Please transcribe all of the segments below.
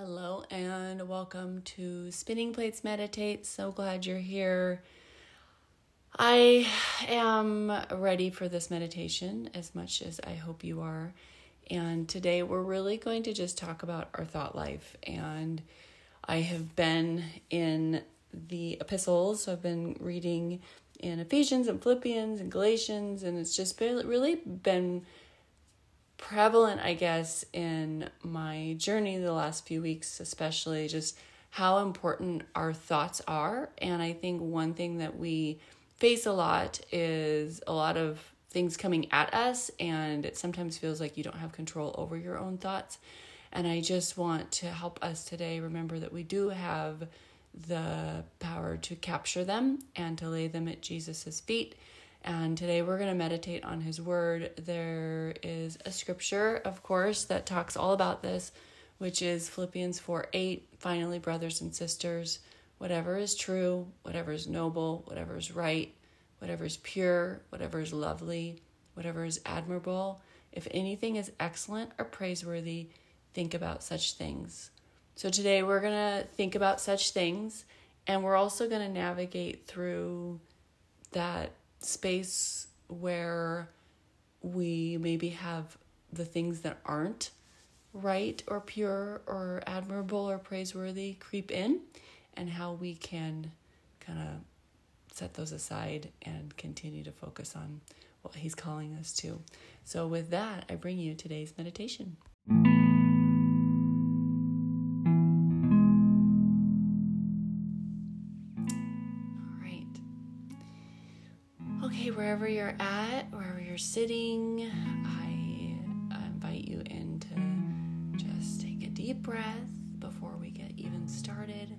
Hello and welcome to Spinning Plates Meditate. So glad you're here. I am ready for this meditation as much as I hope you are. And today we're really going to just talk about our thought life. And I have been in the epistles. So I've been reading in Ephesians and Philippians and Galatians. And it's just been, really been prevalent, I guess, in my journey the last few weeks, especially just how important our thoughts are. And I think one thing that we face a lot is a lot of things coming at us, and it sometimes feels like you don't have control over your own thoughts. And I just want to help us today remember that we do have the power to capture them and to lay them at Jesus's feet. And today we're going to meditate on his word. There is a scripture, of course, that talks all about this, which is Philippians 4:8. Finally, brothers and sisters, whatever is true, whatever is noble, whatever is right, whatever is pure, whatever is lovely, whatever is admirable, if anything is excellent or praiseworthy, think about such things. So today we're going to think about such things, and we're also going to navigate through that space where we maybe have the things that aren't right or pure or admirable or praiseworthy creep in, and how we can kind of set those aside and continue to focus on what he's calling us to. So with that, I bring you today's meditation. Wherever you're at, wherever you're sitting, I invite you in to just take a deep breath before we get even started.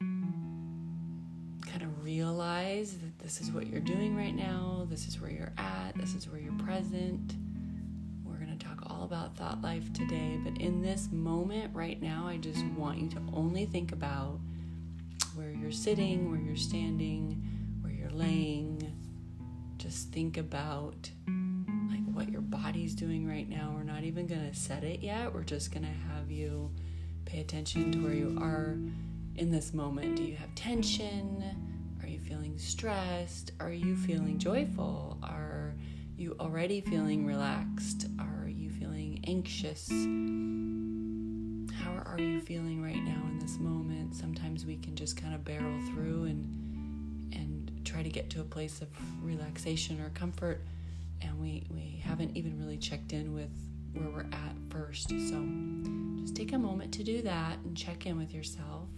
Kind of realize that this is what you're doing right now, this is where you're at, this is where you're present. We're going to talk all about thought life today, but in this moment right now, I just want you to only think about where you're sitting, where you're standing, laying. Just think about like what your body's doing right now. We're not even going to set it yet. We're just going to have you pay attention to where you are in this moment. Do you have tension? Are you feeling stressed? Are you feeling joyful? Are you already feeling relaxed? Are you feeling anxious? How are you feeling right now in this moment? Sometimes we can just kind of barrel through and try to get to a place of relaxation or comfort, and we haven't even really checked in with where we're at first. So just take a moment to do that and check in with yourself.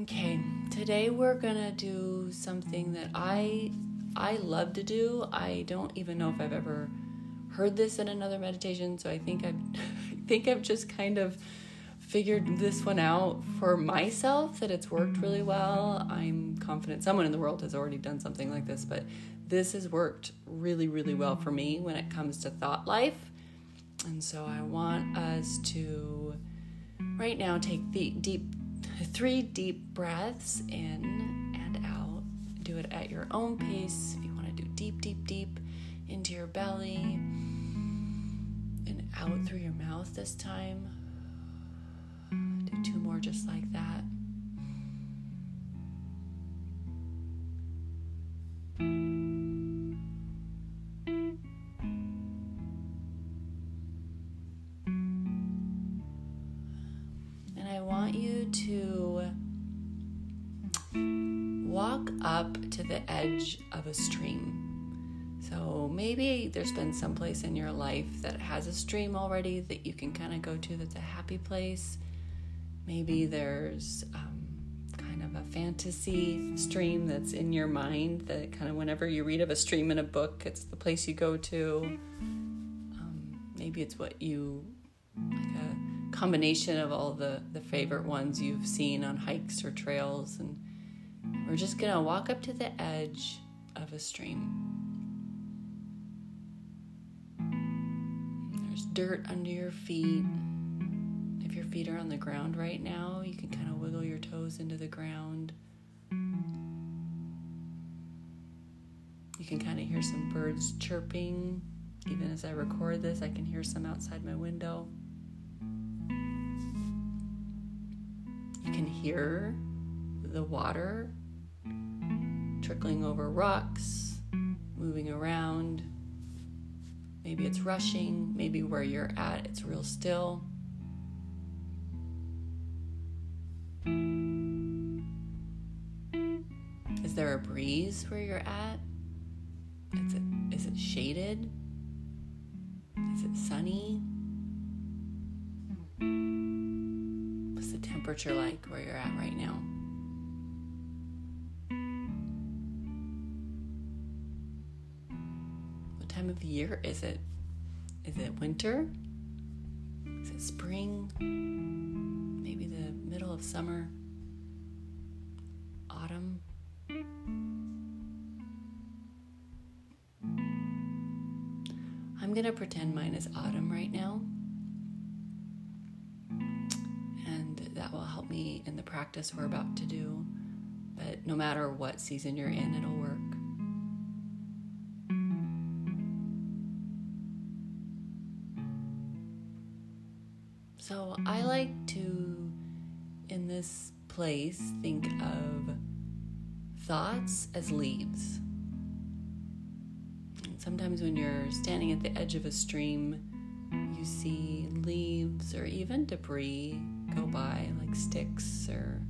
Okay, today we're gonna do something that I love to do. I don't even know if I've ever heard this in another meditation, so I think I've just kind of figured this one out for myself, that it's worked really well. I'm confident someone in the world has already done something like this, but this has worked really, really well for me when it comes to thought life. And so I want us to right now take three deep breaths in and out. Do it at your own pace. If you want to do deep, deep, deep into your belly and out through your mouth this time. Do two more just like that. And I want you to walk up to the edge of a stream. So maybe there's been some place in your life that has a stream already that you can kind of go to, that's a happy place. Maybe there's kind of a fantasy stream that's in your mind that kind of whenever you read of a stream in a book, it's the place you go to. Maybe it's what you, like a combination of all the favorite ones you've seen on hikes or trails. And we're just going to walk up to the edge of a stream. There's dirt under your feet. If your feet are on the ground right now, you can kind of wiggle your toes into the ground. You can kind of hear some birds chirping. Even as I record this, I can hear some outside my window. You can hear the water trickling over rocks, moving around. Maybe it's rushing. Maybe where you're at, it's real still. Is there a breeze where you're at? Is it shaded? Is it sunny? What's the temperature like where you're at right now? What time of year is it? Is it winter? Is it spring? Maybe the middle of summer? Autumn? I'm going to pretend mine is autumn right now, and that will help me in the practice we're about to do, but no matter what season you're in, it'll work. So I like to, in this place, think of thoughts as leaves. Sometimes when you're standing at the edge of a stream, you see leaves or even debris go by, like sticks or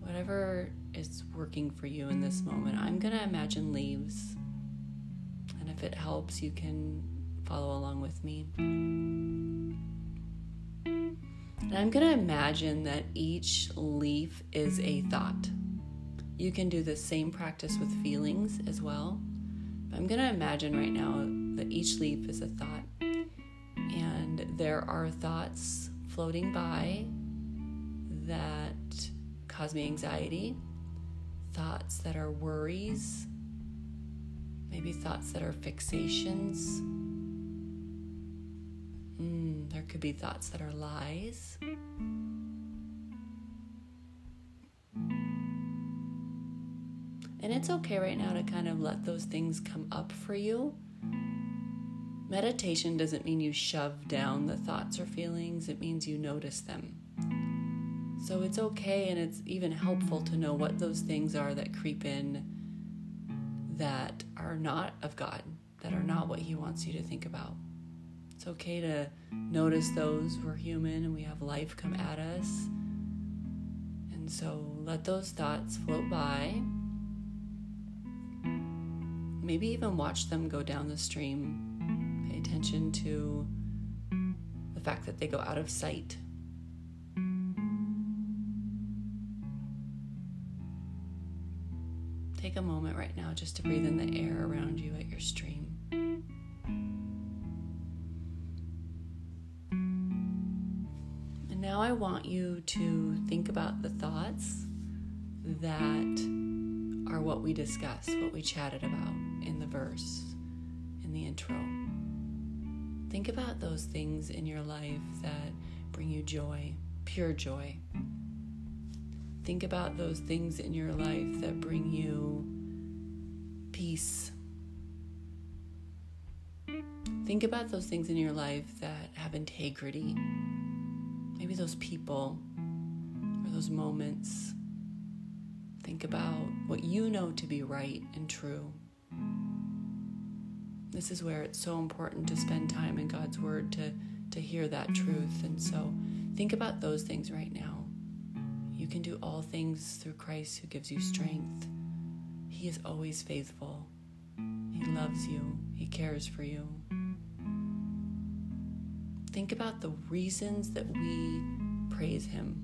whatever is working for you in this moment. I'm going to imagine leaves, and if it helps, you can follow along with me. And I'm going to imagine that each leaf is a thought. You can do the same practice with feelings as well. I'm going to imagine right now that each leaf is a thought, and there are thoughts floating by that cause me anxiety, thoughts that are worries, maybe thoughts that are fixations. There could be thoughts that are lies. And it's okay right now to kind of let those things come up for you. Meditation doesn't mean you shove down the thoughts or feelings. It means you notice them. So it's okay, and it's even helpful to know what those things are that creep in that are not of God, that are not what He wants you to think about. It's okay to notice those. We're human and we have life come at us. And so let those thoughts float by. Maybe even watch them go down the stream. Pay attention to the fact that they go out of sight. Take a moment right now just to breathe in the air around you at your stream. And now I want you to think about the thoughts that are what we discussed, what we chatted about in the verse, in the intro. Think about those things in your life that bring you joy, pure joy. Think about those things in your life that bring you peace. Think about those things in your life that have integrity. Maybe those people or those moments. Think about what you know to be right and true. This is where it's so important to spend time in God's Word to hear that truth. And so think about those things right now. You can do all things through Christ who gives you strength. He is always faithful. He loves you. He cares for you. Think about the reasons that we praise Him.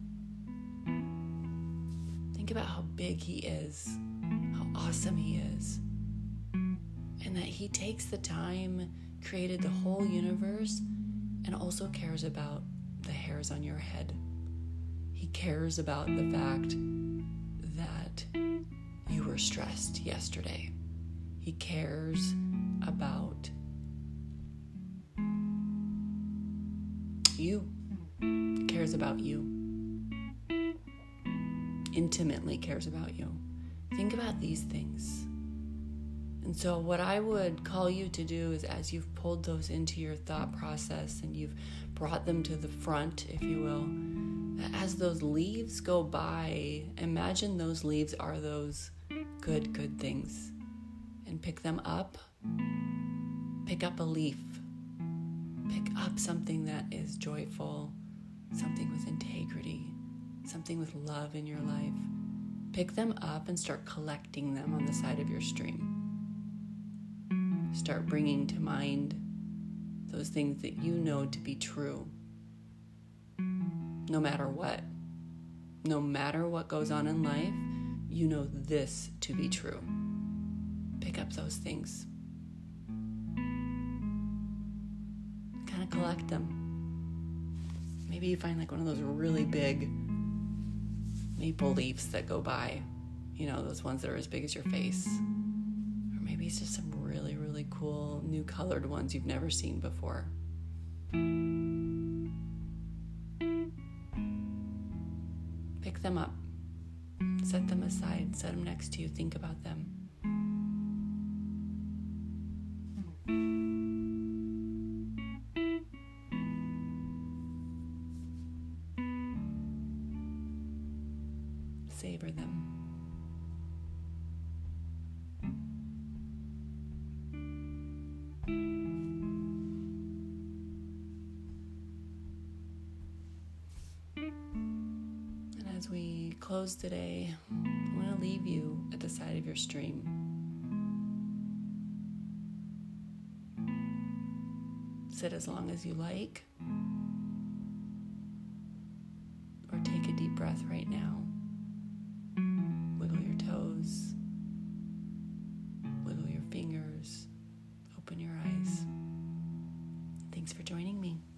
Think about how big He is, how awesome He is, and that He takes the time, created the whole universe, and also cares about the hairs on your head. He cares about the fact that you were stressed yesterday. He cares about you. He cares about you. Intimately cares about you. Think about these things And so what I would call you to do is, as you've pulled those into your thought process and you've brought them to the front, if you will, as those leaves go by, imagine those leaves are those good things. And pick them up. Pick up a leaf. Pick up something that is joyful, something with integrity, something with love in your life. Pick them up and start collecting them on the side of your stream. Start bringing to mind those things that you know to be true. No matter what goes on in life, you know this to be true. Pick up those things. Kind of collect them. Maybe you find like one of those really big maple leaves that go by. You know, those ones that are as big as your face. Or maybe it's just some really, really cool new colored ones you've never seen before. Pick them up. Set them aside. Set them next to you. Think about them. Savor them. And as we close today, I want to leave you at the side of your stream. Sit as long as you like, or take a deep breath right now. Wiggle your toes, wiggle your fingers, open your eyes. Thanks for joining me.